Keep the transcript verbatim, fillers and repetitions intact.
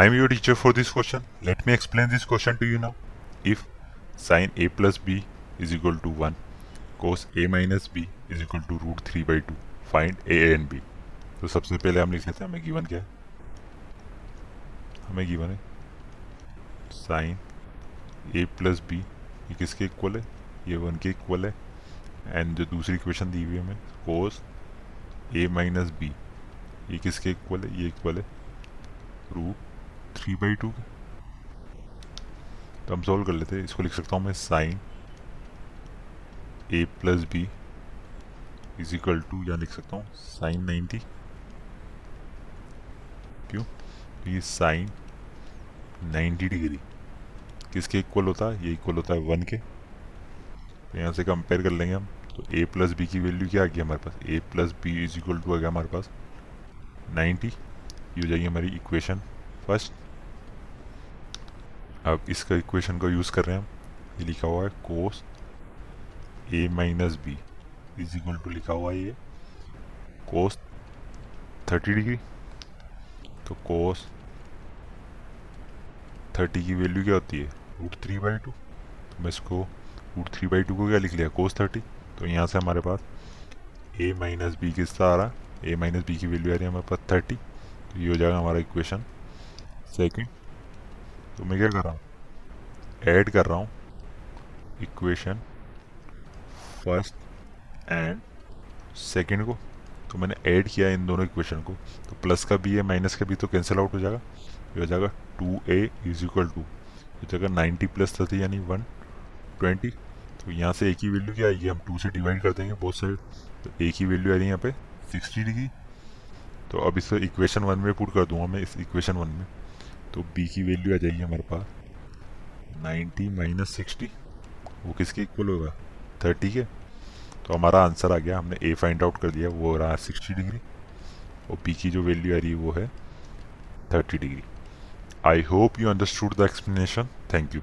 I am your teacher for this question. Let me explain this question to you now. If sin a plus b is equal to one, cos a minus b is equal to root three by two, find a and b. तो सबसे पहले हम लिख लेते हैं हमें given क्या है. हमें गिवन है sin a plus b, ये किसके इक्वल है, ये वन के इक्वल है. एंड जो दूसरी इक्वेशन दी हुई है हमें cos a माइनस बी, ये किसके इक्वल है, ये इक्वल है रूट थ्री बाई टू के. तो हम सॉल्व कर लेते हैं. इसको लिख सकता हूँ मैं sine A plus B is equal to, या लिख सकता हूँ साइन नाइन्टी. क्यों, तो ये साइन नाइन्टी डिग्री किसके इक्वल होता है, ये इक्वल होता है वन के. तो यहाँ से कंपेयर कर लेंगे हम. तो ए प्लस बी की वैल्यू क्या आ गई हमारे पास, A plus B is equal to आ गया हमारे पास नाइन्टी. ये हो जाएगी हमारी इक्वेशन फर्स्ट. अब इसका इक्वेशन को यूज़ कर रहे हैं हम. ये लिखा हुआ है cos A minus B is equal to, लिखा हुआ है ये कोस थर्टी डिग्री. तो कोस थर्टी की वैल्यू क्या होती है, रूट थ्री बाई टू. तो मैं इसको रूट थ्री बाई टू को क्या लिख लिया, कोस थर्टी. तो यहाँ से हमारे पास ए माइनस बी किसका आ रहा है, ए माइनस बी की वैल्यू आ रही है हमारे पास थर्टी. तो ये हो जाएगा हमारा इक्वेशन सेकेंड. तो मैं क्या कर रहा हूँ, ऐड कर रहा हूँ इक्वेशन फर्स्ट एंड सेकंड को. तो मैंने ऐड किया इन दोनों इक्वेशन को. तो प्लस का भी है, माइनस का भी, तो कैंसिल आउट हो जाएगा. ये हो जाएगा two A is equal to, ये हो जाएगा नाइन्टी प्लस थर्टी यानी वन ट्वेंटी. तो यहाँ से ए की वैल्यू क्या आएगी, हम टू से डिवाइड कर देंगे बहुत साइड. तो ए की वैल्यू आ रही है यहाँ पे सिक्सटी डिग्री. तो अब इसको इक्वेशन वन में पुट कर दूँगा मैं, इस इक्वेशन वन में. तो b की वैल्यू आ जाएगी हमारे पास नाइन्टी माइनस सिक्सटी, वो किसके इक्वल होगा, थर्टी के. तो हमारा आंसर आ गया, हमने a फाइंड आउट कर दिया, वो रहा सिक्सटी डिग्री. और b की जो वैल्यू आ रही है वो है thirty degree. I hope you understood the explanation. Thank you.